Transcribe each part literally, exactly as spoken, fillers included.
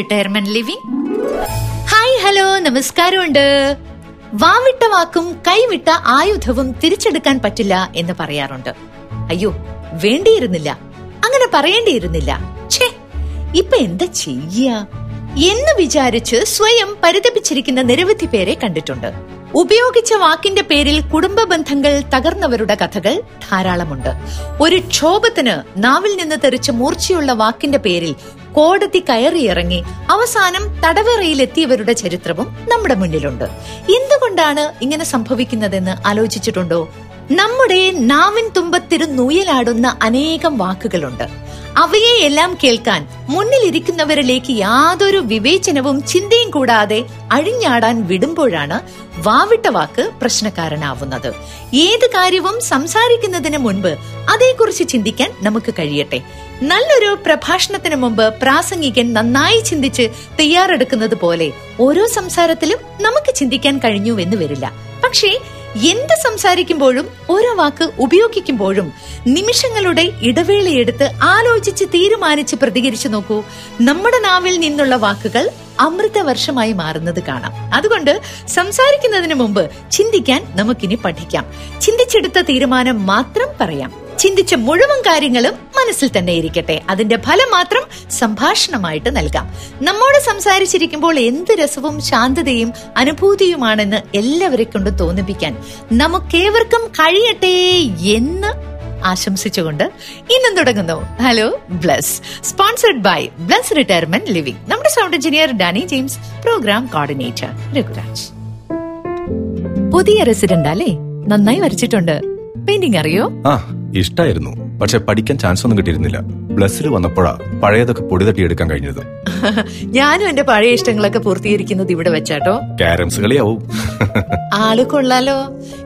Retirement living. Hi, hello, നമസ്കാരമുണ്ട്. വാവിട്ട വാക്കും കൈവിട്ട ആയുധവും തിരിച്ചെടുക്കാൻ പറ്റില്ല എന്ന് പറയാറുണ്ട്. അയ്യോ, വേണ്ടിയിരുന്നില്ല, അങ്ങനെ പറയേണ്ടിയിരുന്നില്ല, ഛേ, ഇപ്പൊ എന്താ ചെയ്യാ എന്ന് വിചാരിച്ച് സ്വയം പരിതപിച്ചിരിക്കുന്ന നിരവധി പേരെ കണ്ടിട്ടുണ്ട്. ഉപയോഗിച്ച വാക്കിന്റെ പേരിൽ കുടുംബ ബന്ധങ്ങൾ തകർന്നവരുടെ കഥകൾ ധാരാളമുണ്ട്. ഒരു ക്ഷോഭത്തിന് നാവിൽ നിന്ന് തെറിച്ച മൂർച്ചയുള്ള വാക്കിന്റെ പേരിൽ കോടതി കയറിയിറങ്ങി അവസാനം തടവറയിലെത്തിയവരുടെ ചരിത്രവും നമ്മുടെ മുന്നിലുണ്ട്. എന്തുകൊണ്ടാണ് ഇങ്ങനെ സംഭവിക്കുന്നതെന്ന് ആലോചിച്ചിട്ടുണ്ടോ? നമ്മുടെ നാവിൻ തുമ്പത്തിരുന്നുയലാടുന്ന അനേകം വാക്കുകളുണ്ട്. അവയെ എല്ലാം കേൾക്കാൻ മുന്നിലിരിക്കുന്നവരിലേക്ക് യാതൊരു വിവേചനവും ചിന്തയും കൂടാതെ അഴിഞ്ഞാടാൻ വിടുമ്പോഴാണ് വാവിട്ട വാക്ക് പ്രശ്നക്കാരനാവുന്നത്. ഏത് കാര്യവും സംസാരിക്കുന്നതിന് മുൻപ് അതേക്കുറിച്ച് ചിന്തിക്കാൻ നമുക്ക് കഴിയട്ടെ. നല്ലൊരു പ്രഭാഷണത്തിന് മുമ്പ് പ്രാസംഗികൻ നന്നായി ചിന്തിച്ച് തയ്യാറെടുക്കുന്നത് പോലെ ഓരോ സംസാരത്തിലും നമുക്ക് ചിന്തിക്കാൻ കഴിഞ്ഞു എന്ന് വരില്ല. പക്ഷേ എന്ത് സംസാരിക്കുമ്പോഴും ഓരോ വാക്ക് ഉപയോഗിക്കുമ്പോഴും നിമിഷങ്ങളുടെ ഇടവേളയെടുത്ത് ആലോചിച്ച് തീരുമാനിച്ച് പ്രതികരിച്ചു നോക്കൂ. നമ്മുടെ നാവിൽ നിന്നുള്ള വാക്കുകൾ അമൃതവർഷമായി മാറുന്നത് കാണാം. അതുകൊണ്ട് സംസാരിക്കുന്നതിന് മുമ്പ് ചിന്തിക്കാൻ നമുക്കിനി പഠിക്കാം. ചിന്തിച്ചെടുത്ത തീരുമാനം മാത്രം പറയാം. ചിന്തിച്ച മുഴുവൻ കാര്യങ്ങളും മനസ്സിൽ തന്നെ ഇരിക്കട്ടെ. അതിന്റെ ഫലം മാത്രം സംഭാഷണമായിട്ട് നൽകാം. നമ്മോട് സംസാരിച്ചിരിക്കുമ്പോൾ എന്ത് രസവും ശാന്തതയും അനുഭൂതിയുമാണെന്ന് എല്ലാവരെ കൊണ്ട് തോന്നിപ്പിക്കാൻ നമുക്കേവർക്കും കഴിയട്ടെ എന്ന് ആശംസിച്ചുകൊണ്ട് ഇന്നും തുടങ്ങുന്നു hello Bless, sponsored by Bless retirement living. നമ്മുടെ sound engineer Danny James, programme coordinator Raghuraj. പുതിയ റെസിഡന്റ് അല്ലേ? നന്നായി വരച്ചിട്ടുണ്ട്. പെയിന്റിംഗ് അറിയോ? ഇഷ്ടായിരുന്നു, പക്ഷെ പഠിക്കാൻ ചാൻസ് ഒന്നും കിട്ടിയിരുന്നില്ല. ബ്ലസ്സിൽ വന്നപ്പോഴാ പഴയതൊക്കെ പൊടി തട്ടിയെടുക്കാൻ കഴിഞ്ഞത്. ഞാനും എന്റെ പഴയ ഇഷ്ടങ്ങളൊക്കെ പൂർത്തീകരിക്കുന്നത് ഇവിടെ വെച്ചാട്ടോ. കാരംസ് കളിയാവും. ആള് കൊള്ളാലോ.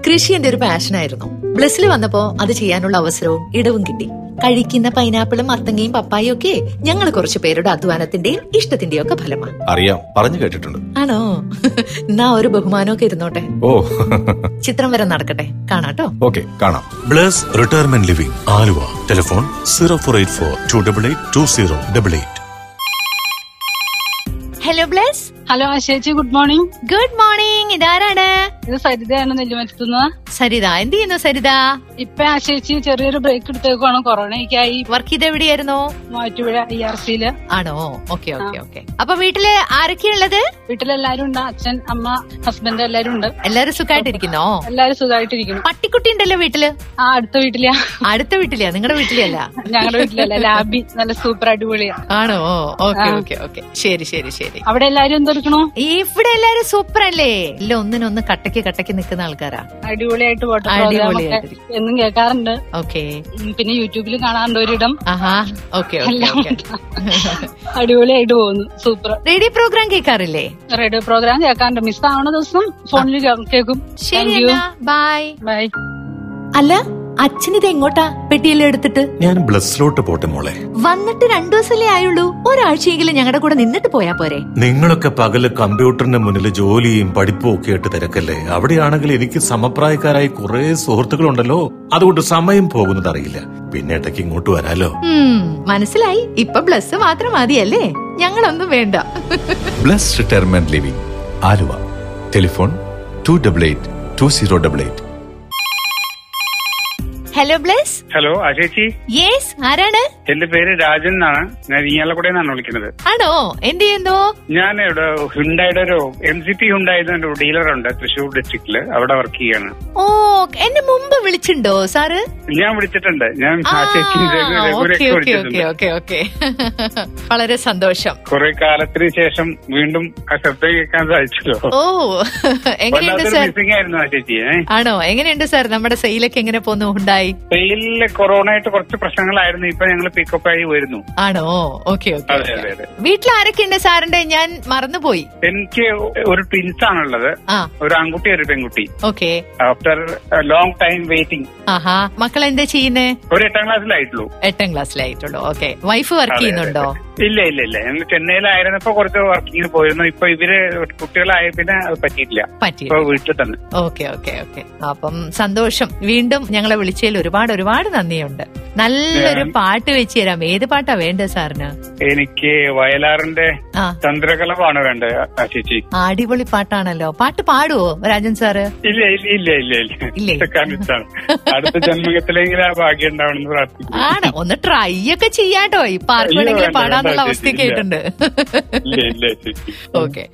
കൃഷി എന്റെ ഒരു പാഷനായിരുന്നു. ബ്ലസ്സിൽ വന്നപ്പോ അത് ചെയ്യാനുള്ള അവസരവും ഇടവും കിട്ടി. കഴിക്കുന്ന പൈനാപ്പിളും മത്തങ്ങയും പപ്പായും ഒക്കെ ഞങ്ങൾ കുറച്ചു പേരുടെ അധ്വാനത്തിന്റെയും ഇഷ്ടത്തിന്റെയും ഒക്കെ ഫലമാണ്. അറിയാം, പറഞ്ഞു കേട്ടിട്ടുണ്ട്. ആണോ? എന്നാ ഒരു ബഹുമാനമൊക്കെ ഇരുന്നോട്ടെ. ഓ, ചിത്രം വരെ നടക്കട്ടെ. കാണാട്ടോ. ഓക്കെ, കാണാം. Bless retirement living Aluva. Telephone zero four eight four two double eight two zero double eight. Hello Bless. Hello ആശേച്ചി, ഗുഡ് മോർണിംഗ്. Good morning. ഇതാരാണ്? ഇത് സരിതയാണ്, നെല്ലിമറ്റത്തുനിന്ന്. സരിത, എന്ത് ചെയ്യുന്നു സരിത? ഇപ്പൊ ആശേച്ചി ചെറിയൊരു ബ്രേക്ക് എടുത്തേക്കാണ് കൊറോണയ്ക്കായി. വർക്ക് ചെയ്ത് എവിടെയായിരുന്നു? മാറ്റുപുഴ ഇ ആർ സിയില്. ആണോ? Okay okay okay. അപ്പൊ വീട്ടില് ആരൊക്കെയുള്ളത്? വീട്ടിലെല്ലാരും ഉണ്ട്. അച്ഛൻ, അമ്മ, ഹസ്ബൻഡ് എല്ലാരും ഉണ്ട്. എല്ലാരും സുഖമായിട്ടിരിക്കുന്നോ? എല്ലാരും സുഖമായിട്ടിരിക്കുന്നു. പട്ടിക്കുട്ടി ഉണ്ടല്ലോ വീട്ടില്? ആ, അടുത്ത വീട്ടിലെയാ. അടുത്ത വീട്ടിലെയാ? നിങ്ങളുടെ വീട്ടിലെയല്ല, ഞങ്ങളുടെ വീട്ടിലല്ല. ലാബി നല്ല സൂപ്പർ അടിപൊളിയാ. ആണോ? Okay okay okay. ശരി ശരി ശരി. അവിടെ എല്ലാരും എന്തോ? ഇവിടെ എല്ലാരും സൂപ്പർ അല്ലേ? ഇല്ല, ഒന്നിനൊന്ന് കട്ടക്ക് കട്ടക്ക് നിൽക്കുന്ന ആൾക്കാരാ. അടിപൊളിയായിട്ട് പോട്ടെ. അടിപൊളിയായിട്ട് എന്നും കേൾക്കാറുണ്ട്. ഓക്കെ. പിന്നെ യൂട്യൂബിൽ കാണാറുണ്ട് ഒരിടം. ഓക്കെ. അടിപൊളിയായിട്ട് പോകുന്നു, സൂപ്പർ. റേഡിയോ പ്രോഗ്രാം കേൾക്കാറില്ലേ? റേഡിയോ പ്രോഗ്രാം കേൾക്കാറുണ്ട്. മിസ് ആവണ ദിവസം ഫോണിൽ കേൾക്കും. ശരി, ബൈ ബൈ. അല്ല, അച്ഛനിത് എങ്ങോട്ടാ പെട്ടിയെല്ലാം എടുത്തിട്ട്? ഞാൻ ബ്ലസ്സിലോട്ട് പോട്ടെ മോളെ. വന്നിട്ട് രണ്ടു ദിവസമല്ലേ ആയുള്ളൂ, ഒരാഴ്ചയെങ്കിലും ഞങ്ങളുടെ കൂടെ നിന്നിട്ട് പോയാ പോരെ? നിങ്ങളൊക്കെ പകല് കമ്പ്യൂട്ടറിന്റെ മുന്നിൽ ജോലിയും പഠിപ്പും ഒക്കെ ആയിട്ട് തിരക്കല്ലേ? അവിടെയാണെങ്കിൽ എനിക്ക് സമപ്രായക്കാരായി കുറെ സുഹൃത്തുക്കളുണ്ടല്ലോ, അതുകൊണ്ട് സമയം പോകുന്നത് അറിയില്ല. പിന്നെ ഇടയ്ക്ക് ഇങ്ങോട്ട് വരാലോ. മനസ്സിലായി. ഇപ്പൊ ബ്ലസ് മാത്രം മതിയല്ലേ, ഞങ്ങളൊന്നും വേണ്ട. Bless retirement living Aluva. Telephone two double eight two zero double eight. Hello Bless. Hello അശേച്ചി. യെസ്, ആരാണ്? എന്റെ പേര് രാജൻ എന്നാണ്. ഞാൻ ഇയാളെക്കൂടെ നിന്നാണ് വിളിക്കുന്നത്. ആണോ, എന്ത് ചെയ്യുന്നു? ഞാൻ ഇവിടെ ഹുണ്ടായുടെ ഒരു എം സി പി ഹുണ്ടായ ഡീലറുണ്ട് തൃശ്ശൂർ ഡിസ്ട്രിക്റ്റില്, അവിടെ വർക്ക് ചെയ്യാണ്. ഓ, എന്നെ മുമ്പ് വിളിച്ചിട്ടുണ്ടോ സാറ്? ഞാൻ വിളിച്ചിട്ടുണ്ട്. ഞാൻ വളരെ സന്തോഷം. കുറെ കാലത്തിന് ശേഷം വീണ്ടും ശബ്ദം കേൾക്കാൻ സാധിച്ചല്ലോ. ഓ, എങ്ങനെയുണ്ട് സാർ? ആണോ, എങ്ങനെയുണ്ട് സാർ നമ്മുടെ സെയിലൊക്കെ എങ്ങനെ പോന്നു? ഹുണ്ടായി സെയിലില് കൊറോണ ആയിട്ട് കുറച്ച് പ്രശ്നങ്ങളായിരുന്നു, ഇപ്പൊ ഞങ്ങൾ പിക്കപ്പ് ആയി വരുന്നു. ആണോ, ഓക്കെ. വീട്ടിൽ ആരൊക്കെയുണ്ട് സാറിന്റെ? ഞാൻ മറന്നുപോയി. എനിക്ക് ഒരു ട്വിൻസ് ആണുള്ളത്, ഒരു ആൺകുട്ടി ഒരു പെൺകുട്ടി. Okay. After long time waiting. ആഹാ. മക്കൾ എന്താ ചെയ്യുന്നേ? ഒരു എട്ടാം ക്ലാസ്സിലായിട്ടുള്ളൂ. എട്ടാം ക്ലാസ്സിലായിട്ടുള്ളൂ. ഓക്കെ. വൈഫ് വർക്ക് ചെയ്യുന്നുണ്ടോ? ഇല്ല ഇല്ല ഇല്ല ഞങ്ങൾ ചെന്നൈയിലായിരുന്നപ്പോ കുറച്ച് വർക്കിങ്ങിന് പോയിരുന്നു. ഇപ്പൊ ഇവര് കുട്ടികളായ പിന്നെ അത് പറ്റിയിട്ടില്ല, പറ്റിയില്ല, വീട്ടിൽ തന്നെ. Okay okay okay. അപ്പം സന്തോഷം. വീണ്ടും ഞങ്ങളെ വിളിച്ചതിൽ ഒരുപാട് ഒരുപാട് നന്ദിയുണ്ട്. നല്ലൊരു പാട്ട് വെച്ച് തരാം. ഏത് പാട്ടാ വേണ്ടത് സാറിന്? എനിക്ക് വയലാറിന്റെ തന്ത്രകലമാണ് വേണ്ടത് ചേച്ചി. അടിപൊളി പാട്ടാണല്ലോ. പാട്ട് പാടുവോ രാജൻ സാറ്? ഇല്ല ഇല്ല ഇല്ല ഇല്ല അടുത്ത ജന്മത്തിലെങ്കിലും ആ ഭാഗ്യം ഉണ്ടാവണമെന്ന് പ്രാർത്ഥിക്കുന്നു. ആണ്, ഒന്ന് ട്രൈ ഒക്കെ ചെയ്യാട്ടോ. ഇപ്പൊ ആർക്കുണ്ടെങ്കിലും പാടാന്നുള്ള അവസ്ഥയൊക്കെ ആയിട്ടുണ്ട്. ഓക്കെ,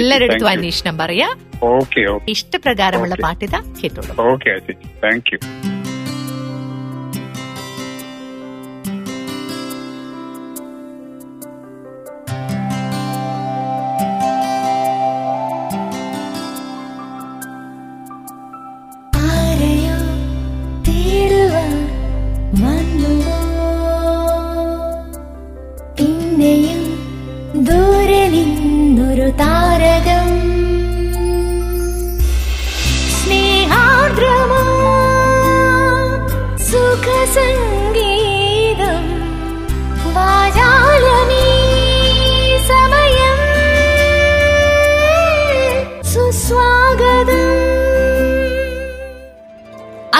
എല്ലാവരുടെ അടുത്തും അന്വേഷണം പറയാ. ഓക്കെ, ഇഷ്ടപ്രകാരമുള്ള പാട്ടിതാ കേട്ടോളൂ. Okay, thank you.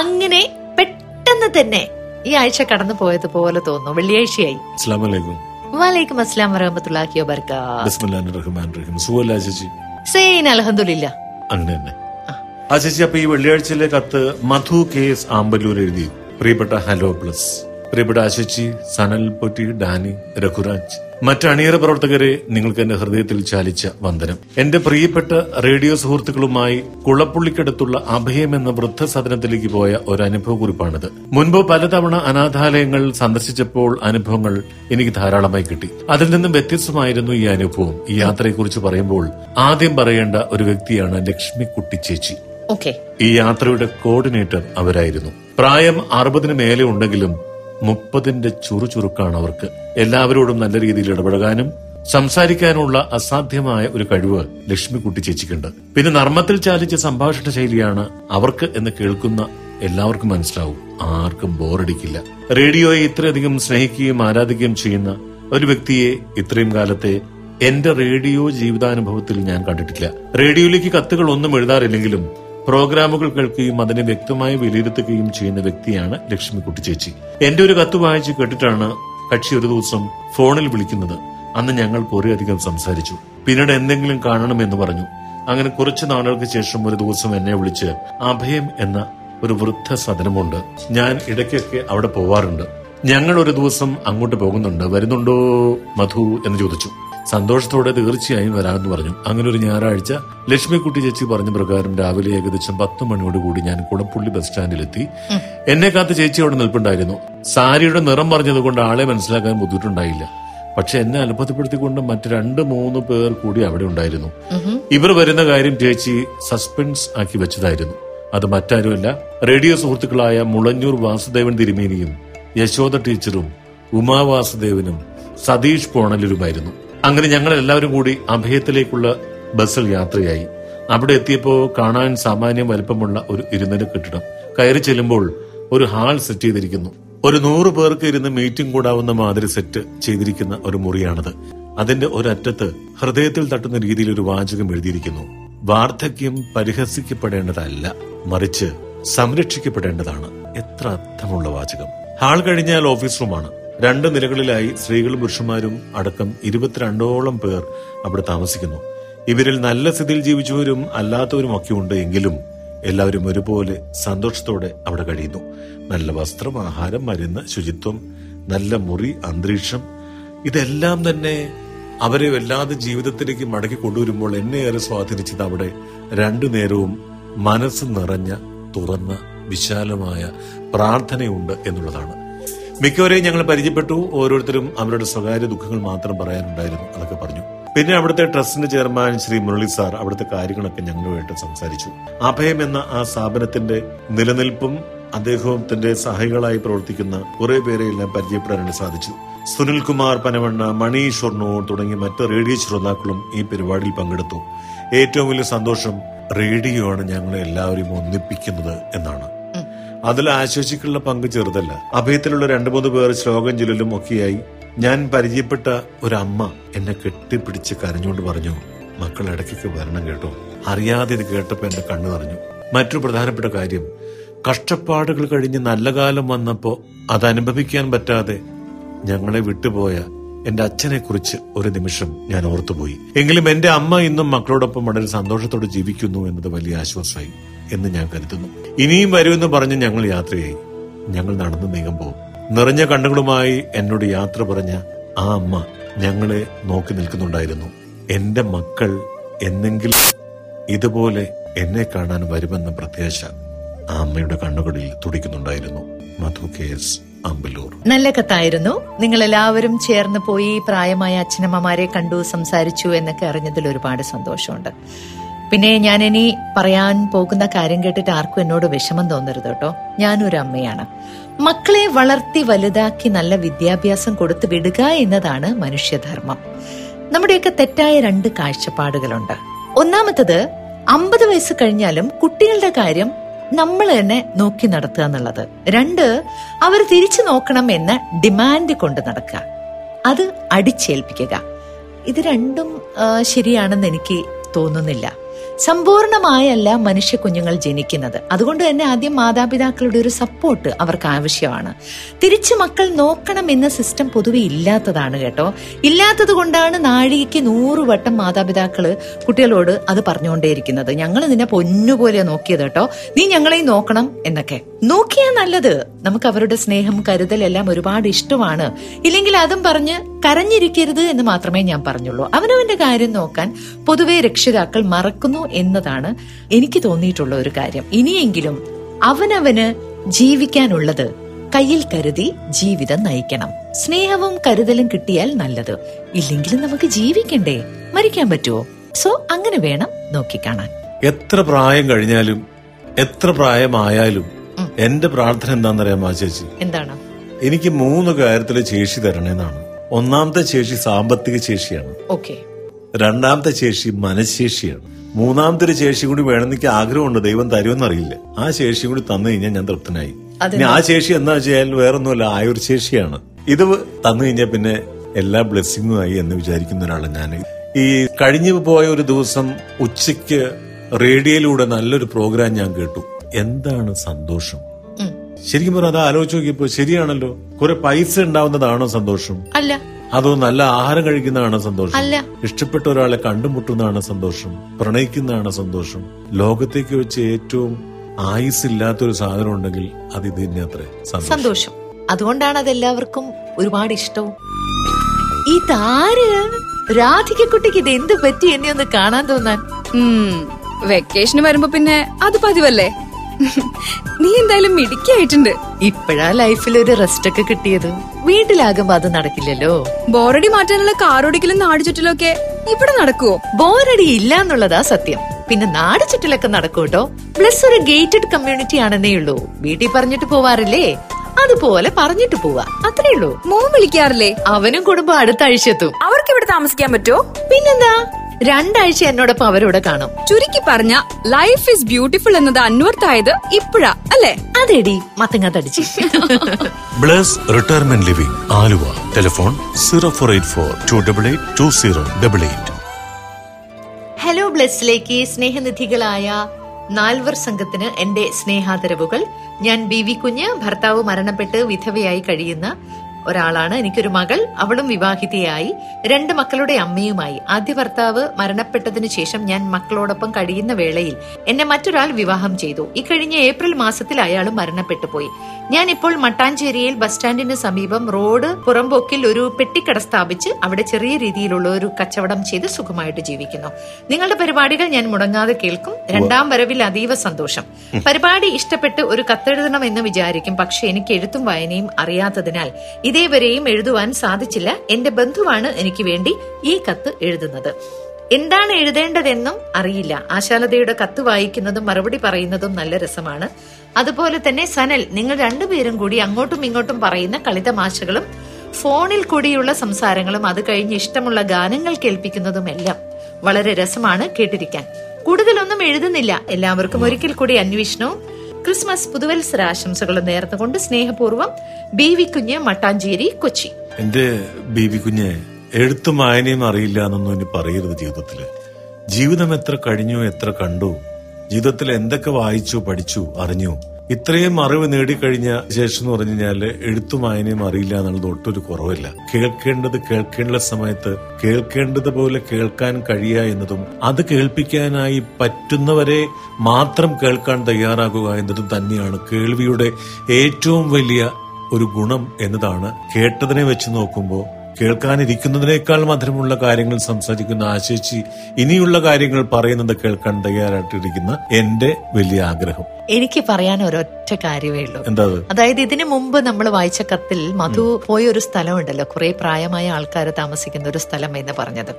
അങ്ങനെ പെട്ടെന്ന് തന്നെ ഈ ആഴ്ച കടന്നു പോയത് പോലെ തോന്നുന്നു. വെള്ളിയാഴ്ചയായി. അസ്സലാമു അലൈക്കും. വലൈക്കും അസ്സലാം വറഹ്മത്തുള്ളാഹി വബറകാത്ത്. ബിസ്മില്ലാഹിർ റഹ്മാനിർ റഹീം. സുഹല ചേച്ചി. സൈൻ അൽഹംദുലില്ലാഹ്. അങ്ങനെ തന്നെ. ആ ചേച്ചി, അപ്പൊ ഈ വെള്ളിയാഴ്ചയിലെ കത്ത് മധു കേസ് ആമ്പല്ലൂർ എഴുതി. പ്രിയപ്പെട്ട ഹലോ പ്ലസ്, പ്രിയപ്പെട്ട ആശേച്ചി, സനൽ പൊറ്റി, ഡാനി, രഘുരാജ്, മറ്റ് അണിയറ പ്രവർത്തകരെ, നിങ്ങൾക്ക് എന്റെ ഹൃദയത്തിൽ ചാലിച്ച വന്ദനം. എന്റെ പ്രിയപ്പെട്ട റേഡിയോ സുഹൃത്തുക്കളുമായി കുളപ്പുള്ളിക്കടുത്തുള്ള അഭയം എന്ന വൃദ്ധസദനത്തിലേക്ക് പോയ ഒരു അനുഭവ കുറിപ്പാണിത്. മുൻപ് പലതവണ അനാഥാലയങ്ങൾ സന്ദർശിച്ചപ്പോൾ അനുഭവങ്ങൾ എനിക്ക് ധാരാളമായി കിട്ടി. അതിൽ നിന്നും വ്യത്യസ്തമായിരുന്നു ഈ അനുഭവം. ഈ യാത്രയെക്കുറിച്ച് പറയുമ്പോൾ ആദ്യം പറയേണ്ട ഒരു വ്യക്തിയാണ് ലക്ഷ്മി കുട്ടി ചേച്ചി. ഈ യാത്രയുടെ കോർഡിനേറ്റർ അവരായിരുന്നു. പ്രായം അറുപതിന് മേലെ ഉണ്ടെങ്കിലും മുപ്പതിന്റെ ചുറുചുറുക്കാണ് അവർക്ക്. എല്ലാവരോടും നല്ല രീതിയിൽ ഇടപഴകാനും സംസാരിക്കാനുള്ള അസാധ്യമായ ഒരു കഴിവ് ലക്ഷ്മിക്കുട്ടി ചേച്ചിക്കുണ്ട്. പിന്നെ നർമ്മത്തിൽ ചാലിച്ച സംഭാഷണ ശൈലിയാണ് അവർക്ക് എന്ന് കേൾക്കുന്ന എല്ലാവർക്കും മനസ്സിലാവും. ആർക്കും ബോറടിക്കില്ല. റേഡിയോയെ ഇത്രയധികം സ്നേഹിക്കുകയും ആരാധിക്കുകയും ചെയ്യുന്ന ഒരു വ്യക്തിയെ ഇത്രയും കാലത്തെ എന്റെ റേഡിയോ ജീവിതാനുഭവത്തിൽ ഞാൻ കണ്ടിട്ടില്ല. റേഡിയോയിലേക്ക് കത്തുകൾ ഒന്നും എഴുതാറില്ലെങ്കിലും പ്രോഗ്രാമുകൾ കേൾക്കുകയും അതിനെ വ്യക്തമായി വിലയിരുത്തുകയും ചെയ്യുന്ന വ്യക്തിയാണ് ലക്ഷ്മിക്കുട്ടി ചേച്ചി. എന്റെ ഒരു കത്ത് വായിച്ച് കേട്ടിട്ടാണ് കക്ഷി ഒരു ദിവസം ഫോണിൽ വിളിക്കുന്നത്. അന്ന് ഞങ്ങൾ കുറെ അധികം സംസാരിച്ചു. പിന്നീട് എന്തെങ്കിലും കാണണമെന്ന് പറഞ്ഞു. അങ്ങനെ കുറച്ചു നാളുകൾക്ക് ശേഷം ഒരു ദിവസം എന്നെ വിളിച്ച്, അഭയം എന്ന ഒരു വൃദ്ധസദനമുണ്ട്, ഞാൻ ഇടയ്ക്കൊക്കെ അവിടെ പോവാറുണ്ട്, ഞങ്ങൾ ഒരു ദിവസം അങ്ങോട്ട് പോകുന്നുണ്ട്, വരുന്നുണ്ടോ മധു എന്ന് ചോദിച്ചു. സന്തോഷത്തോടെ തീർച്ചയായും വരാമെന്ന് പറഞ്ഞു. അങ്ങനെ ഒരു ഞായറാഴ്ച ലക്ഷ്മിക്കുട്ടി ചേച്ചി പറഞ്ഞ പ്രകാരം രാവിലെ ഏകദേശം പത്ത് മണിയോടുകൂടി ഞാൻ കുടപ്പുള്ളി ബസ് സ്റ്റാൻഡിലെത്തി. എന്നെ കാത്ത് ചേച്ചി അവിടെ നിൽപ്പുണ്ടായിരുന്നു. സാരിയുടെ നിറം പറഞ്ഞതുകൊണ്ട് ആളെ മനസ്സിലാക്കാൻ ബുദ്ധിമുട്ടുണ്ടായില്ല. പക്ഷെ എന്നെ അത്ഭുതപ്പെടുത്തിക്കൊണ്ട് മറ്റ് രണ്ട് മൂന്ന് പേർ കൂടി അവിടെ ഉണ്ടായിരുന്നു. ഇവർ വരുന്ന കാര്യം ചേച്ചി സസ്പെൻസ് ആക്കി വെച്ചതായിരുന്നു. അത് മറ്റാരുമല്ല, റേഡിയോ സുഹൃത്തുക്കളായ മുളഞ്ഞൂർ വാസുദേവൻ തിരുമേനിയും യശോദ ടീച്ചറും ഉമാ വാസുദേവനും സതീഷ് പോണലൂരുമായിരുന്നു. അങ്ങനെ ഞങ്ങൾ എല്ലാവരും കൂടി അഭയത്തിലേക്കുള്ള ബസ്സിൽ യാത്രയായി. അവിടെ എത്തിയപ്പോൾ കാണാൻ സാമാന്യം വലുപ്പമുള്ള ഒരു ഇരുനില കെട്ടിടം. കയറി ചെല്ലുമ്പോൾ ഒരു ഹാൾ സെറ്റ് ചെയ്തിരിക്കുന്നു. ഒരു നൂറ് പേർക്ക് ഇരുന്ന് മീറ്റിംഗ് കൂടാവുന്ന മാതിരി സെറ്റ് ചെയ്തിരിക്കുന്ന ഒരു മുറിയാണത്. അതിന്റെ ഒരറ്റത്ത് ഹൃദയത്തിൽ തട്ടുന്ന രീതിയിൽ ഒരു വാചകം എഴുതിയിരിക്കുന്നു: വാർദ്ധക്യം പരിഹസിക്കപ്പെടേണ്ടതല്ല, മറിച്ച് സംരക്ഷിക്കപ്പെടേണ്ടതാണ്. എത്ര അർത്ഥമുള്ള വാചകം! ഹാൾ കഴിഞ്ഞാൽ ഓഫീസ് റൂമാണ്. രണ്ട് നിലകളിലായി സ്ത്രീകളും പുരുഷന്മാരും അടക്കം ഇരുപത്തിരണ്ടോളം പേർ അവിടെ താമസിക്കുന്നു. ഇവരിൽ നല്ല സ്ഥിതിയിൽ ജീവിച്ചവരും അല്ലാത്തവരും ഒക്കെ ഉണ്ട്. എങ്കിലും എല്ലാവരും ഒരുപോലെ സന്തോഷത്തോടെ അവിടെ കഴിയുന്നു. നല്ല വസ്ത്രം, ആഹാരം, മരുന്ന്, ശുചിത്വം, നല്ല മുറി, അന്തരീക്ഷം, ഇതെല്ലാം തന്നെ അവരെ വല്ലാതെ ജീവിതത്തിലേക്ക് മടക്കി കൊണ്ടുവരുമ്പോൾ എന്നെ ഏറെ സ്വാധീനിച്ചത് അവിടെ രണ്ടു നേരവും മനസ്സ് നിറഞ്ഞ തുറന്ന വിശാലമായ പ്രാർത്ഥനയുണ്ട് എന്നുള്ളതാണ്. മിക്കവരെയും ഞങ്ങൾ പരിചയപ്പെട്ടു. ഓരോരുത്തരും അവരുടെ സ്വകാര്യ ദുഃഖങ്ങൾ മാത്രം പറയാനുണ്ടായിരുന്നു എന്നൊക്കെ പറഞ്ഞു. പിന്നെ അവിടുത്തെ ട്രസ്റ്റിന്റെ ചെയർമാൻ ശ്രീ മുരളി സാർ അവിടുത്തെ കാര്യങ്ങളൊക്കെ ഞങ്ങളുമായിട്ട് സംസാരിച്ചു. അഭയം എന്ന ആ സ്ഥാപനത്തിന്റെ നിലനിൽപ്പും അദ്ദേഹത്തിന്റെ സഹായികളായി പ്രവർത്തിക്കുന്ന കുറെ പേരെയെല്ലാം പരിചയപ്പെടാനാണ് സാധിച്ചു. സുനിൽ കുമാർ, പനവണ്ണ മണി, ഷർണോ തുടങ്ങി മറ്റ് റേഡിയോ ശ്രോതാക്കളും ഈ പരിപാടിയിൽ പങ്കെടുത്തു. ഏറ്റവും വലിയ സന്തോഷം റേഡിയോ ആണ് ഞങ്ങളെ എല്ലാവരും ഒന്നിപ്പിക്കുന്നത് എന്നാണ്. അതിൽ ആശോചിക്കുള്ള പങ്ക് ചെറുതല്ല. അഭയത്തിലുള്ള രണ്ടു മൂന്ന് പേർ ശ്ലോകം ചൊല്ലലും ഒക്കെയായി. ഞാൻ പരിചയപ്പെട്ട ഒരമ്മ എന്നെ കെട്ടിപ്പിടിച്ച് കരഞ്ഞുകൊണ്ട് പറഞ്ഞു, മക്കൾ ഇടയ്ക്കൊക്കെ വരണം കേട്ടോ. അറിയാതെ ഇത് കേട്ടപ്പോൾ എന്റെ കണ്ണു നിറഞ്ഞു. മറ്റൊരു പ്രധാനപ്പെട്ട കാര്യം, കഷ്ടപ്പാടുകൾ കഴിഞ്ഞ് നല്ല കാലം വന്നപ്പോൾ അതനുഭവിക്കാൻ പറ്റാതെ ഞങ്ങളെ വിട്ടുപോയ എന്റെ അച്ഛനെ കുറിച്ച് ഒരു നിമിഷം ഞാൻ ഓർത്തുപോയി. എങ്കിലും എന്റെ അമ്മ ഇന്നും മക്കളോടൊപ്പം വളരെ സന്തോഷത്തോടെ ജീവിക്കുന്നു എന്നത് വലിയ ആശ്വാസമായി എന്ന് ഞാൻ കരുതുന്നു. ഇനിയും വരുമെന്ന് പറഞ്ഞ് ഞങ്ങൾ യാത്രയായി. ഞങ്ങൾ നടന്നു നീങ്ങുമ്പോൾ നിറഞ്ഞ കണ്ണുകളുമായി എന്നോട് യാത്ര പറഞ്ഞ ആ അമ്മ ഞങ്ങളെ നോക്കി നിൽക്കുന്നുണ്ടായിരുന്നു. എന്റെ മക്കൾ എന്നെങ്കിലും ഇതുപോലെ എന്നെ കാണാൻ വരുമെന്ന പ്രത്യാശ ആ അമ്മയുടെ കണ്ണുകളിൽ തുടിക്കുന്നുണ്ടായിരുന്നു. Madhu K S, Ambalur. നല്ല കഥായിരുന്നു. നിങ്ങൾ എല്ലാവരും ചേർന്ന് പോയി പ്രായമായ അച്ഛനമ്മമാരെ കണ്ടു, സംസാരിച്ചു എന്നൊക്കെ അറിഞ്ഞതിൽ ഒരുപാട് സന്തോഷമുണ്ട്. പിന്നെ ഞാൻ ഇനി പറയാൻ പോകുന്ന കാര്യം കേട്ടിട്ട് ആർക്കും എന്നോട് വിഷമം തോന്നരുത് കേട്ടോ. ഞാനൊരു അമ്മയാണ്. മക്കളെ വളർത്തി വലുതാക്കി നല്ല വിദ്യാഭ്യാസം കൊടുത്തു വിടുക എന്നതാണ് മനുഷ്യധർമ്മം. നമ്മുടെയൊക്കെ തെറ്റായ രണ്ട് കാഴ്ചപ്പാടുകളുണ്ട്. ഒന്നാമത്തത്, അമ്പത് വയസ്സ് കഴിഞ്ഞാലും കുട്ടികളുടെ കാര്യം നമ്മൾ തന്നെ നോക്കി നടത്തുക എന്നുള്ളത്. രണ്ട്, അവർ തിരിച്ചു നോക്കണം എന്ന ഡിമാൻഡ് കൊണ്ട് നടക്കുക, അത് അടിച്ചേൽപ്പിക്കുക. ഇത് രണ്ടും ശരിയാണെന്ന് എനിക്ക് തോന്നുന്നില്ല. സമ്പൂർണമായല്ല മനുഷ്യ കുഞ്ഞുങ്ങൾ ജനിക്കുന്നത്. അതുകൊണ്ട് തന്നെ ആദ്യം മാതാപിതാക്കളുടെ ഒരു സപ്പോർട്ട് അവർക്ക് ആവശ്യമാണ്. തിരിച്ചു മക്കൾ നോക്കണം എന്ന സിസ്റ്റം പൊതുവെ ഇല്ലാത്തതാണ് കേട്ടോ. ഇല്ലാത്തത് കൊണ്ടാണ് നാഴികയ്ക്ക് നൂറ് വട്ടം മാതാപിതാക്കള് കുട്ടികളോട് അത് പറഞ്ഞുകൊണ്ടേയിരിക്കുന്നത്, ഞങ്ങൾ നിന്നെ പൊന്നുപോലെ നോക്കിയത് കേട്ടോ, നീ ഞങ്ങളെയും നോക്കണം എന്നൊക്കെ. നോക്കിയാ നല്ലത്. നമുക്ക് അവരുടെ സ്നേഹം, കരുതൽ എല്ലാം ഒരുപാട് ഇഷ്ടമാണ്. ഇല്ലെങ്കിൽ അതും പറഞ്ഞ് കരഞ്ഞിരിക്കരുത് എന്ന് മാത്രമേ ഞാൻ പറഞ്ഞുള്ളൂ. അവനവന്റെ കാര്യം നോക്കാൻ പൊതുവെ രക്ഷിതാക്കൾ മറക്കുന്നു എന്നതാണ് എനിക്ക് തോന്നിയിട്ടുള്ള ഒരു കാര്യം. ഇനിയെങ്കിലും അവനവന് ജീവിക്കാനുള്ളത് കയ്യിൽ കരുതി ജീവിതം നയിക്കണം. സ്നേഹവും കരുതലും കിട്ടിയാൽ നല്ലത്. ഇല്ലെങ്കിലും നമുക്ക് ജീവിക്കണ്ടേ, മരിക്കാൻ പറ്റുമോ? സോ അങ്ങനെ വേണം നോക്കിക്കാണാൻ. എത്ര പ്രായം കഴിഞ്ഞാലും എത്ര പ്രായമായാലും എന്റെ പ്രാർത്ഥന എന്താണെന്നറിയാമോ ചേച്ചി? എന്താണ്? എനിക്ക് മൂന്ന് കാര്യത്തില് ശേഷി തരണേന്നാണ്. ഒന്നാമത്തെ ശേഷി സാമ്പത്തിക ശേഷിയാണ്, ഓക്കെ. രണ്ടാമത്തെ ശേഷി മനഃശേഷിയാണ്. മൂന്നാമത്തെ ഒരു ശേഷി കൂടി വേണമെന്നെനിക്ക് ആഗ്രഹമുണ്ട്, ദൈവം തരുമെന്നറിയില്ല. ആ ശേഷി കൂടി തന്നു കഴിഞ്ഞാൽ ഞാൻ തൃപ്തനായി. ആ ശേഷി എന്താ വെച്ചാൽ വേറൊന്നുമല്ല, ആയൊരു ശേഷിയാണ്. ഇത് തന്നു കഴിഞ്ഞാൽ പിന്നെ എല്ലാ ബ്ലെസ്സിങ്ങുമായി എന്ന് വിചാരിക്കുന്ന ഒരാളാണ് ഞാൻ. ഈ കഴിഞ്ഞു പോയ ഒരു ദിവസം ഉച്ചയ്ക്ക് റേഡിയോയിലൂടെ നല്ലൊരു പ്രോഗ്രാം ഞാൻ കേട്ടു, എന്താണ് സന്തോഷം. ശരിക്കും പറഞ്ഞാൽ അത് ആലോചിച്ച് നോക്കിയപ്പോ ശരിയാണല്ലോ. കുറെ പൈസ ഉണ്ടാവുന്നതാണോ സന്തോഷം? അല്ല. അതോ നല്ല ആഹാരം കഴിക്കുന്നതാണോ സന്തോഷം? അല്ല. ഇഷ്ടപ്പെട്ട ഒരാളെ കണ്ടുമുട്ടുന്നതാണോ സന്തോഷം? പ്രണയിക്കുന്നതാണോ സന്തോഷം? ലോകത്തേക്ക് വെച്ച് ഏറ്റവും ആയുസില്ലാത്തൊരു സാധനം ഉണ്ടെങ്കിൽ അത് ഇത് തന്നെ അത്രേ, സന്തോഷം. അതുകൊണ്ടാണ് അതെല്ലാവർക്കും ഒരുപാട് ഇഷ്ടവും. ഈ താര് രാധികക്കുട്ടിക്ക് ഇത് എന്ത് പറ്റി എന്നെ ഒന്ന് കാണാൻ തോന്നാൻ? വെക്കേഷന് വരുമ്പോ പിന്നെ അത് പതിവല്ലേ. നീ എന്തായാലും മിടുക്കിയായിട്ടുണ്ട്. ഇപ്പഴാ ലൈഫിൽ ഒരു റെസ്റ്റ് ഒക്കെ കിട്ടിയത്. വീട്ടിലാകുമ്പോ അത് നടക്കില്ലല്ലോ. ബോറടി മാറ്റാനുള്ള കാറോടിക്കലും നാട് ചുറ്റലൊക്കെ ഇവിടെ നടക്കുവോ? ബോറടി ഇല്ല എന്നുള്ളതാ സത്യം. പിന്നെ നാട് ചുറ്റലൊക്കെ നടക്കൂട്ടോ. പ്ലസ് ഒരു ഗേറ്റഡ് കമ്മ്യൂണിറ്റി ആണെന്നേ ഉള്ളൂ. വീട്ടിൽ പറഞ്ഞിട്ട് പോവാറില്ലേ, അതുപോലെ പറഞ്ഞിട്ട് പോവാ, അത്രേ ഉള്ളൂ. മോൻ വിളിക്കാറില്ലേ? അവനും കുടുംബം അടുത്ത ആഴ്ച എത്തും. അവർക്ക് ഇവിടെ താമസിക്കാൻ പറ്റുമോ? പിന്നെന്താ, രണ്ടാഴ്ച എന്നോടൊപ്പം അവരോട് കാണും. ചുരുക്കി പറഞ്ഞ ലൈഫ് ഈസ് ബ്യൂട്ടിഫുൾ എന്നത് അന്വർത്ഥായത് ഇപ്പോഴാ അല്ലേ? അതെടി മത്തങ്ങ തടിച്ചു. Bless retirement living, Aluva. Telephone zero four eight four two double eight two zero double eight. Hello ബ്ലസ്സിലേക്ക് സ്നേഹനിധികളായ നാൽവർ സംഘത്തിന് എന്റെ സ്നേഹാദരവുകൾ. ഞാൻ ബി വി കുഞ്ഞ്, ഭർത്താവ് മരണപ്പെട്ട് വിധവയായി കഴിയുന്ന ഒരാളാണ്. എനിക്കൊരു മകൾ, അവളും വിവാഹിതയായി, രണ്ട് മക്കളുടെ അമ്മയുമായി. ആദ്യ ഭർത്താവ് മരണപ്പെട്ടതിനു ശേഷം ഞാൻ മക്കളോടൊപ്പം കഴിയുന്ന വേളയിൽ എന്നെ മറ്റൊരാൾ വിവാഹം ചെയ്തു. ഇക്കഴിഞ്ഞ ഏപ്രിൽ മാസത്തിൽ അയാൾ മരണപ്പെട്ടു പോയി. ഞാൻ ഇപ്പോൾ മട്ടാഞ്ചേരിയിൽ ബസ് സ്റ്റാൻഡിന് സമീപം റോഡ് പുറമ്പോക്കിൽ ഒരു പെട്ടിക്കട സ്ഥാപിച്ച് അവിടെ ചെറിയ രീതിയിലുള്ള ഒരു കച്ചവടം ചെയ്ത് സുഖമായിട്ട് ജീവിക്കുന്നു. നിങ്ങളുടെ പരിപാടികൾ ഞാൻ മുടങ്ങാതെ കേൾക്കും. രണ്ടാം വരവിൽ അതീവ സന്തോഷം. പരിപാടി ഇഷ്ടപ്പെട്ട് ഒരു കത്തെഴുതണം എന്ന് വിചാരിക്കും, പക്ഷെ എനിക്ക് എഴുത്തും വായനയും അറിയാത്തതിനാൽ ഇതേവരെയും എഴുതുവാൻ സാധിച്ചില്ല. എന്റെ ബന്ധുവാണ് എനിക്ക് വേണ്ടി ഈ കത്ത് എഴുതുന്നത്. എന്താണ് എഴുതേണ്ടതെന്നും അറിയില്ല. ആശാലതയുടെ കത്ത് വായിക്കുന്നതും മറുപടി പറയുന്നതും നല്ല രസമാണ്. അതുപോലെ തന്നെ സനൽ, നിങ്ങൾ രണ്ടുപേരും കൂടി അങ്ങോട്ടും ഇങ്ങോട്ടും പറയുന്ന കളിതമാശകളും ഫോണിൽ കൂടിയുള്ള സംസാരങ്ങളും അത് കഴിഞ്ഞ് ഇഷ്ടമുള്ള ഗാനങ്ങൾ കേൾപ്പിക്കുന്നതുമെല്ലാം വളരെ രസമാണ് കേട്ടിരിക്കാൻ. കൂടുതലൊന്നും എഴുതുന്നില്ല. എല്ലാവർക്കും ഒരിക്കൽ കൂടി അന്വേഷണവും ക്രിസ്മസ് പുതുവത്സര ആശംസകളും നേർന്നുകൊണ്ട് സ്നേഹപൂർവ്വം ബി വി കുഞ്ഞ്, മട്ടാഞ്ചേരി, കൊച്ചി. എന്റെ ബി വി കുഞ്ഞ്, എഴുത്തും വായനയും അറിയില്ല എന്നൊന്നും ഇനി പറയരുത്. ജീവിതത്തില് ജീവിതം എത്ര കഴിഞ്ഞു, എത്ര കണ്ടു, ജീവിതത്തിൽ എന്തൊക്കെ വായിച്ചു, പഠിച്ചു, അറിഞ്ഞു, ഇത്രയും അറിവ് നേടിക്കഴിഞ്ഞ ശേഷം എന്ന് പറഞ്ഞു കഴിഞ്ഞാല് എഴുത്തും വായനയും അറിയില്ല എന്നുള്ളത് ഒട്ടൊരു കുറവില്ല. കേൾക്കേണ്ടത് കേൾക്കേണ്ട സമയത്ത് കേൾക്കേണ്ടതുപോലെ കേൾക്കാൻ കഴിയുക എന്നതും അത് കേൾപ്പിക്കാനായി പറ്റുന്നവരെ മാത്രം കേൾക്കാൻ തയ്യാറാകുക എന്നതും തന്നെയാണ് കേൾവിയുടെ ഏറ്റവും വലിയ ഒരു ഗുണം എന്നതാണ്. കേട്ടതിനെ വെച്ച് നോക്കുമ്പോൾ കേൾക്കാനിരിക്കുന്നതിനേക്കാൾ മധുരമുള്ള കാര്യങ്ങൾ സംസാരിക്കുന്ന ആശേഷി ഇനിയുള്ള കാര്യങ്ങൾ പറയുന്നത് കേൾക്കാൻ തയ്യാറായിട്ടിരിക്കുന്ന എന്റെ വലിയ ആഗ്രഹം. എനിക്ക് പറയാൻ ഒരൊറ്റ കാര്യമേ ഉള്ളൂ. എന്താ? അതായത് ഇതിനു മുമ്പ് നമ്മൾ വായിച്ച കത്തിൽ മധു പോയ ഒരു സ്ഥലമുണ്ടല്ലോ, കുറെ പ്രായമായ ആൾക്കാർ താമസിക്കുന്ന ഒരു സ്ഥലം എന്ന് പറഞ്ഞത്.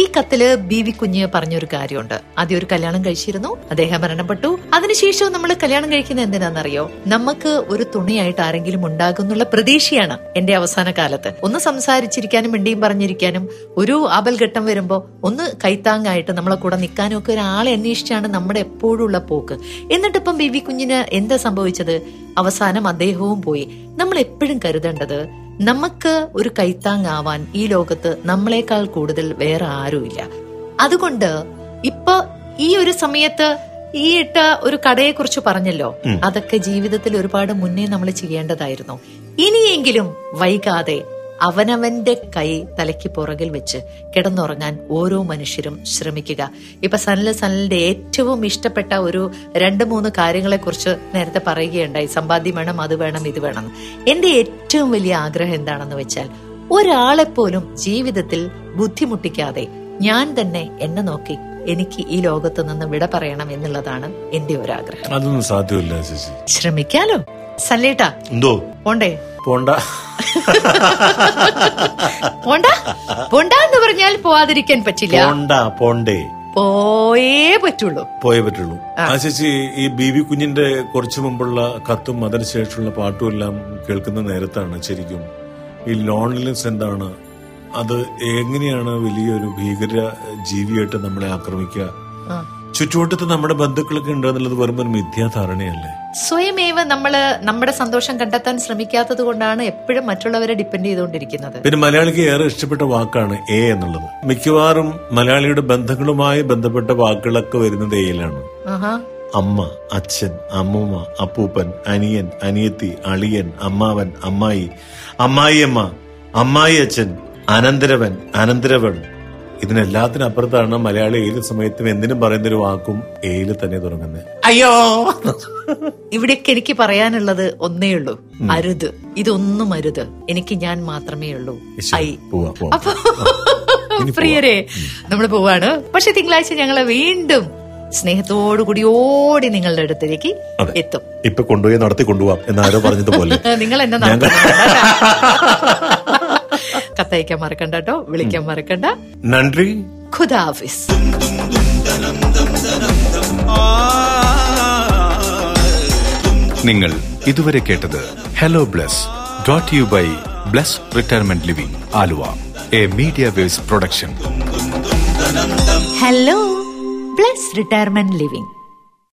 ഈ കത്തില് ബി വി കുഞ്ഞ് പറഞ്ഞൊരു കാര്യമുണ്ട്. ആദ്യം ഒരു കല്യാണം കഴിച്ചിരുന്നു, അദ്ദേഹം മരണപ്പെട്ടു. അതിനുശേഷം നമ്മൾ കല്യാണം കഴിക്കുന്നത് എന്തിനാണെന്നറിയോ? നമുക്ക് ഒരു തുണയായിട്ട് ആരെങ്കിലും ഉണ്ടാകും എന്നുള്ള പ്രതീക്ഷയാണ്. എന്റെ അവസാന കാലത്ത് ഒന്ന് സംസാരിച്ചിരിക്കാനും മിണ്ടിയും പറഞ്ഞിരിക്കാനും ഒരു ആപൽഘട്ടം വരുമ്പോ ഒന്ന് കൈത്താങ്ങായിട്ട് നമ്മളെ കൂടെ നിൽക്കാനും ഒക്കെ ഒരാളെ അന്വേഷിച്ചാണ് നമ്മുടെ എപ്പോഴുള്ള പോക്ക്. എന്നിട്ട് ഇപ്പം ബി വി കുഞ്ഞിന് എന്താ സംഭവിച്ചത്? അവസാനം അദ്ദേഹവും പോയി. നമ്മൾ എപ്പോഴും കരുതേണ്ടത് നമുക്ക് ഒരു കൈത്താങ്ങാവാൻ ഈ ലോകത്ത് നമ്മളെക്കാൾ കൂടുതൽ വേറെ ആരുമില്ല. അതുകൊണ്ട് ഇപ്പൊ ഈ ഒരു സമയത്ത് ഈ ഇട്ട ഒരു കടയെ കുറിച്ച് പറഞ്ഞല്ലോ, അതൊക്കെ ജീവിതത്തിൽ ഒരുപാട് മുന്നേ നമ്മൾ ചെയ്യേണ്ടതായിരുന്നു. ഇനിയെങ്കിലും വൈകാതെ അവനവന്റെ കൈ തലയ്ക്ക് പുറകിൽ വെച്ച് കിടന്നുറങ്ങാൻ ഓരോ മനുഷ്യരും ശ്രമിക്കുക. ഇപ്പൊ സനൽ സനലിന്റെ ഏറ്റവും ഇഷ്ടപ്പെട്ട ഒരു രണ്ട് മൂന്ന് കാര്യങ്ങളെ കുറിച്ച് നേരത്തെ പറയുകയുണ്ടായി. സമ്പാദ്യം വേണം, അത് വേണം, ഇത് വേണം. എന്റെ ഏറ്റവും വലിയ ആഗ്രഹം എന്താണെന്ന് വെച്ചാൽ ഒരാളെപ്പോലും ജീവിതത്തിൽ ബുദ്ധിമുട്ടിക്കാതെ ഞാൻ തന്നെ എന്നെ നോക്കി എനിക്ക് ഈ ലോകത്ത് നിന്ന് വിട പറയണം എന്നുള്ളതാണ് എന്റെ ഒരാഗ്രഹം. അതൊന്നും സാധ്യമല്ല ചേച്ചി. ശ്രമിക്കാലോ സനലേട്ടാ. എന്തോ പോണ്ടേ? പോണ്ട പോണ്ട പോണ്ട എന്ന് പറഞ്ഞാൽ പോവാതിരിക്കാൻ പറ്റില്ല. പോണ്ട പോണ്ടേ പോയേ പറ്റുള്ളൂ പോയേ പറ്റുള്ളൂ ആ ചേച്ചി, ഈ ബി വി കുഞ്ഞിന്റെ കുറച്ചു മുമ്പുള്ള കത്തും അതിനുശേഷമുള്ള പാട്ടും എല്ലാം കേൾക്കുന്ന നേരത്താണ് ശരിക്കും ഈ ലോൺലിനെസ് എന്താണ്, അത് എങ്ങനെയാണ് വലിയൊരു ഭീകര ജീവിയായിട്ട് നമ്മളെ ആക്രമിക്കുക. ചുറ്റുവട്ടത്ത് നമ്മുടെ ബന്ധുക്കളൊക്കെ ഉണ്ടെന്നുള്ളത് വെറും ഒരു മിഥ്യാധാരണയല്ലേ? സ്വയമേവ നമ്മള് നമ്മുടെ സന്തോഷം കണ്ടെത്താൻ ശ്രമിക്കാത്തത് കൊണ്ടാണ് എപ്പോഴും മറ്റുള്ളവരെ ഡിപ്പെൻഡ് ചെയ്തുകൊണ്ടിരിക്കുന്നത്. പിന്നെ മലയാളിക്ക് ഏറെ ഇഷ്ടപ്പെട്ട വാക്കാണ് എ എന്നുള്ളത്. മിക്കവാറും മലയാളിയുടെ ബന്ധങ്ങളുമായി ബന്ധപ്പെട്ട വാക്കുകളൊക്കെ വരുന്നത് എയിലാണ്. അമ്മ, അച്ഛൻ, അമ്മൂമ്മ, അപ്പൂപ്പൻ, അനിയൻ, അനിയത്തി, അളിയൻ, അമ്മാവൻ, അമ്മായി, അമ്മായിയമ്മ, അമ്മായി അച്ഛൻ, അനന്തരവൻ, അനന്തരവൻ. ഇതിനെല്ലാത്തിനപ്പുറത്താണ് മലയാളി ഏത് സമയത്തും എന്തിനും പറയുന്ന ഒരു വാക്കും എയിൽ തന്നെ തുടങ്ങുന്നത്. അയ്യോ, ഇവിടേക്ക് എനിക്ക് പറയാനുള്ളത് ഒന്നേ ഉള്ളൂ, അരുത്. ഇതൊന്നും അരുത്, എനിക്ക് ഞാൻ മാത്രമേ ഉള്ളൂ. അപ്പൊ പ്രിയരെ, നമ്മൾ പോവാണ്. പക്ഷെ തിങ്കളാഴ്ച ഞങ്ങളെ വീണ്ടും സ്നേഹത്തോടുകൂടി ഓടി നിങ്ങളുടെ അടുത്തേക്ക് എത്തും. ഇപ്പൊ കൊണ്ടുപോയി നടത്തി കൊണ്ടുപോവാം എന്നാരോ പറഞ്ഞതുപോലെ നിങ്ങൾ എന്നെ കത്തയക്കാൻ മറക്കണ്ട കേട്ടോ, വിളിക്കാൻ മറക്കണ്ട. നന്ദി, ഖുദാഫിസ്. നിങ്ങൾ ഇതുവരെ കേട്ടത് hello Bless dot you by Bless retirement living Aluva, a media waves production. Hello Bless retirement living.